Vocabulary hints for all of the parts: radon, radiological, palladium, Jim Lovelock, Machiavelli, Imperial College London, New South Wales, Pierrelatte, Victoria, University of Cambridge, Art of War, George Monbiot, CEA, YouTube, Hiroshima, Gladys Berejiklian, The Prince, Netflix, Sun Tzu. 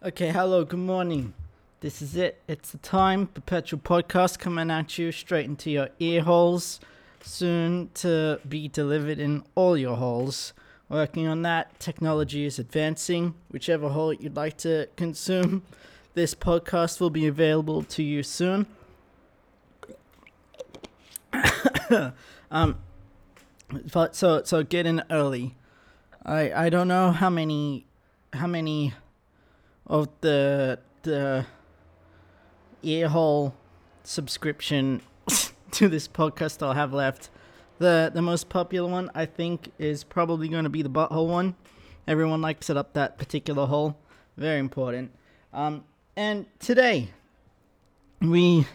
Okay, hello, good morning. This is it. It's the time. Perpetual podcast coming at you straight into your ear holes. Soon to be delivered in all your holes. Working on that. Technology is advancing. Whichever hole you'd like to consume, this podcast will be available to you soon. So get in early. I don't know how many of the earhole subscription to this podcast I'll have left. The most popular one, I think, is probably going to be the butthole one. Everyone likes it up that particular hole. Very important. And today, we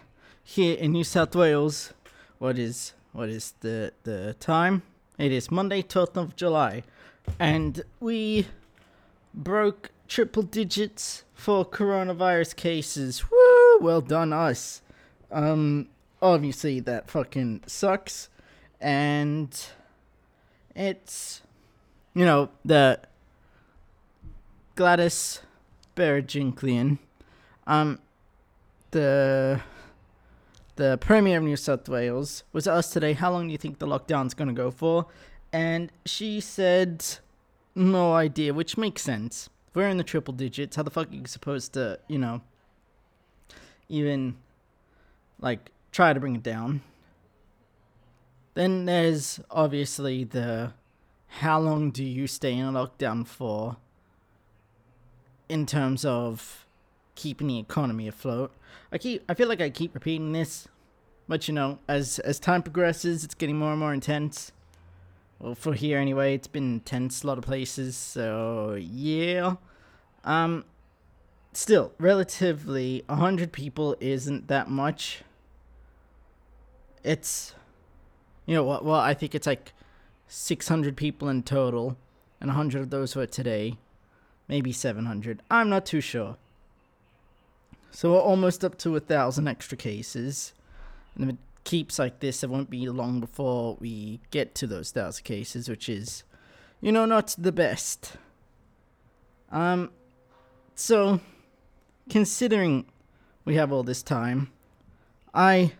here in New South Wales, what is the time? It is Monday, 12th of July, and we broke triple digits for coronavirus cases. Woo! Well done, us. Obviously, that fucking sucks. And it's, the Gladys Berejiklian, the Premier of New South Wales, was asked today, how long do you think the lockdown's going to go for? And she said, no idea, which makes sense. We're in the triple digits. How the fuck are you supposed to, even, try to bring it down? Then there's, obviously, the how long do you stay in lockdown for in terms of keeping the economy afloat. I feel like I keep repeating this, but, as time progresses, it's getting more and more intense. Well, for here anyway, it's been intense a lot of places, so yeah. Still, relatively, 100 people isn't that much. It's, I think it's 600 people in total, and 100 of those were today, maybe 700. I'm not too sure. So we're almost up to 1,000 extra cases, and then keeps like this, it won't be long before we get to those 1,000 cases, which is, not the best. So, considering we have all this time, I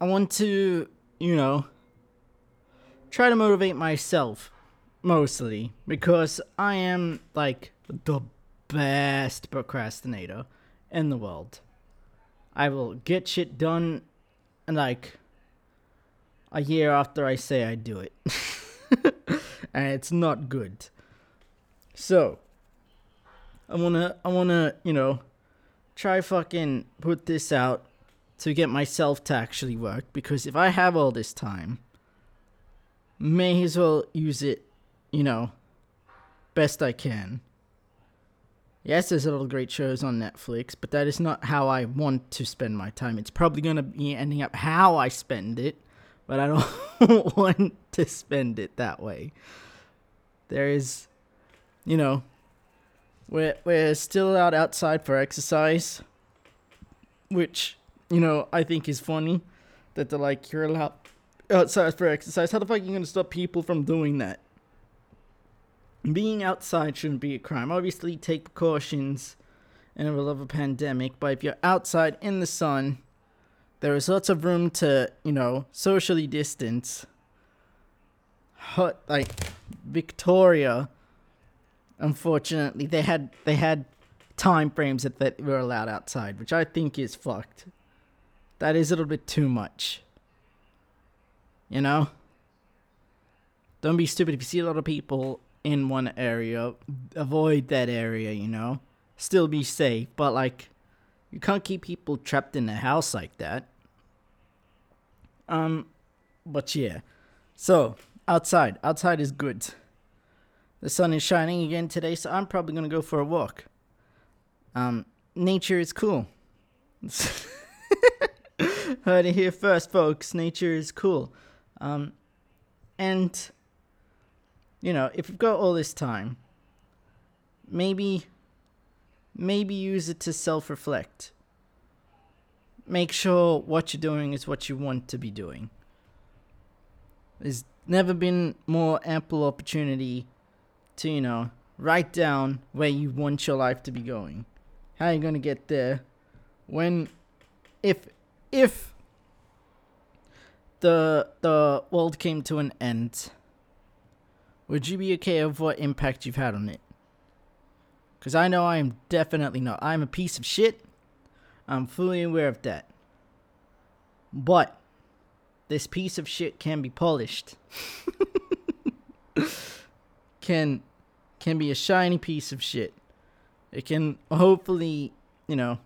want to, try to motivate myself, mostly, because I am, the best procrastinator in the world. I will get shit done, a year after I say I do it. And it's not good. So, I wanna, try fucking put this out to get myself to actually work. Because if I have all this time, may as well use it, best I can. Yes, there's a lot of great shows on Netflix, but that is not how I want to spend my time. It's probably going to be ending up how I spend it, but I don't want to spend it that way. There is, we're still outside for exercise, which, I think is funny that they're like, you're allowed outside for exercise. How the fuck are you going to stop people from doing that? Being outside shouldn't be a crime. Obviously, take precautions in the middle of a pandemic, but if you're outside in the sun, there is lots of room to, socially distance. Victoria, unfortunately, they had time frames that were allowed outside, which I think is fucked. That is a little bit too much. Don't be stupid. If you see a lot of people in one area, avoid that area, still be safe, but you can't keep people trapped in a house like that. But yeah, so outside is good. The sun is shining again today, so I'm probably gonna go for a walk. Nature is cool. Heard it here first, folks. Nature is cool. And if you've got all this time, maybe use it to self-reflect. Make sure what you're doing is what you want to be doing. There's never been more ample opportunity to, Write down where you want your life to be going. How are you going to get there? When, if the world came to an end, would you be okay of what impact you've had on it? Because I know I am definitely not. I'm a piece of shit. I'm fully aware of that. But this piece of shit can be polished. Can be a shiny piece of shit. It can hopefully, you know,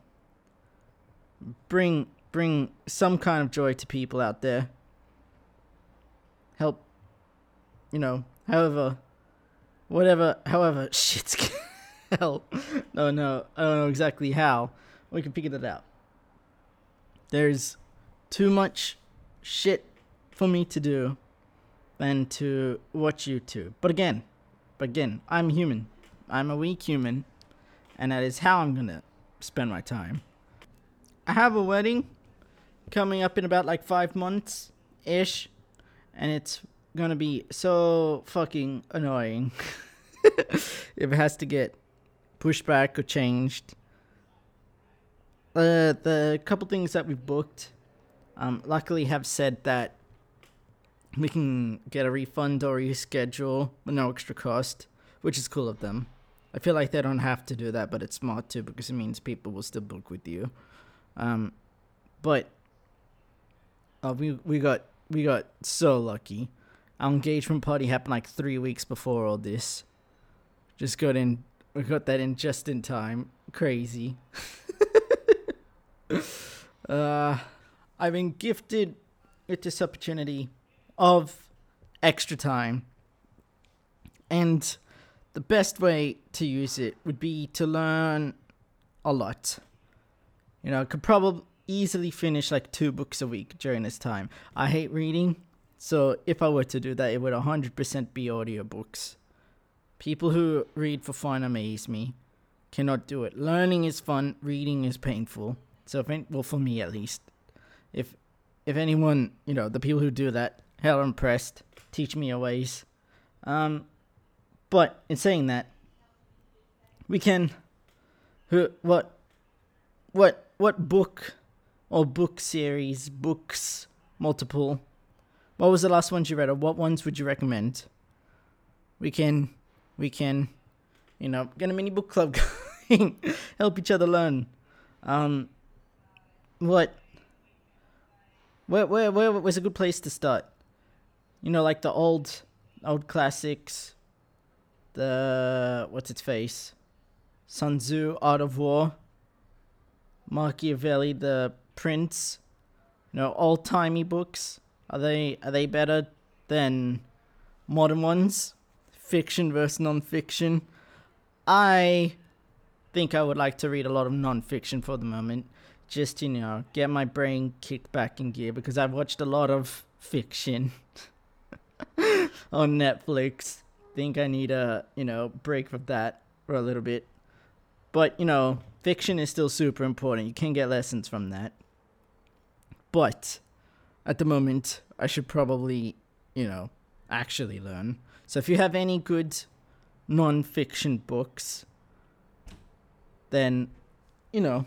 bring some kind of joy to people out there. Help, you know, however shit's can help. No, I don't know exactly how. We can figure that out. There's too much shit for me to do than to watch YouTube. But again, I'm human. I'm a weak human. And that is how I'm going to spend my time. I have a wedding coming up in about like 5 months-ish. And it's going to be so fucking annoying if it has to get pushed back or changed. The couple things that we've booked, luckily have said that we can get a refund or reschedule with no extra cost, which is cool of them. I feel like they don't have to do that, but it's smart too, because it means people will still book with you. But we got so lucky. Our engagement party happened like 3 weeks before all this. We got that in just in time. Crazy. I've been gifted with this opportunity of extra time, and the best way to use it would be to learn a lot. You know, I could probably easily finish like 2 books a week during this time. I hate reading, so if I were to do that, it would 100% be audiobooks. People who read for fun amaze me. Cannot do it. Learning is fun, reading is painful. So, for me at least, if anyone, you know, the people who do that, hell, I'm impressed. Teach me your ways. But in saying that, we can, what book or book series, books, multiple, what was the last ones you read, or what ones would you recommend? We can, you know, get a mini book club going, help each other learn. Where was a good place to start? You know, like the old classics, Sun Tzu, Art of War, Machiavelli, The Prince, you know, old-timey books. Are they better than modern ones? Fiction versus non-fiction. I think I would like to read a lot of non-fiction for the moment. Just, you know, get my brain kicked back in gear, because I've watched a lot of fiction on Netflix. Think I need a, you know, break from that for a little bit. But, you know, fiction is still super important. You can get lessons from that. But at the moment, I should probably, you know, actually learn. So if you have any good non-fiction books, then, you know,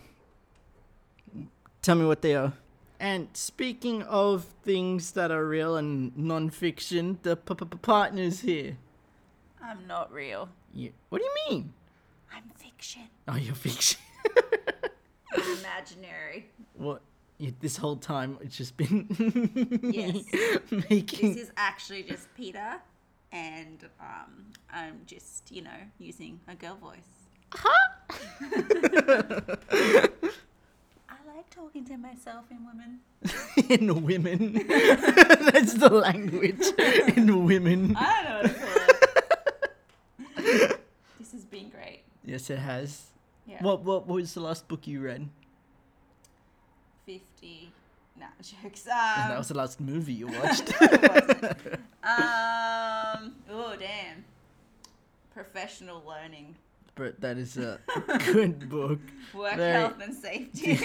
tell me what they are. And speaking of things that are real and non-fiction, the partner's here. I'm not real. Yeah. What do you mean? I'm fiction. Oh, you're fiction. I'm imaginary. What? This whole time it's just been yes. This is actually just Peter, and I'm just, you know, using a girl voice. Huh? I like talking to myself in women. In women? That's the language. In women. I don't know what to call it. This has been great. Yes, it has. Yeah. What was the last book you read? 50. Nah, jokes. That was the last movie you watched. No, it wasn't. Oh, damn. Professional Learning. But that is a good book. Work, health and safety.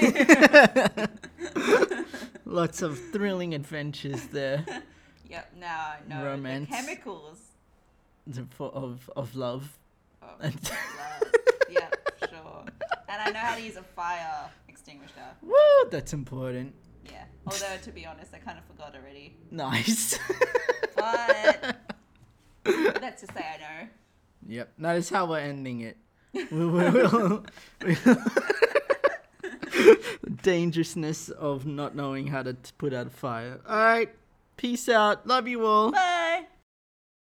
Lots of thrilling adventures there. Yep, no. Romance. The chemicals. Of love. up. Yeah, sure. And I know how to use a fire extinguisher. Woo, that's important. Yeah. Although, to be honest, I kind of forgot already. Nice. But that's to say I know. Yep. Notice how we're ending it. Dangerousness of not knowing how to put out a fire. All right. Peace out. Love you all. Bye.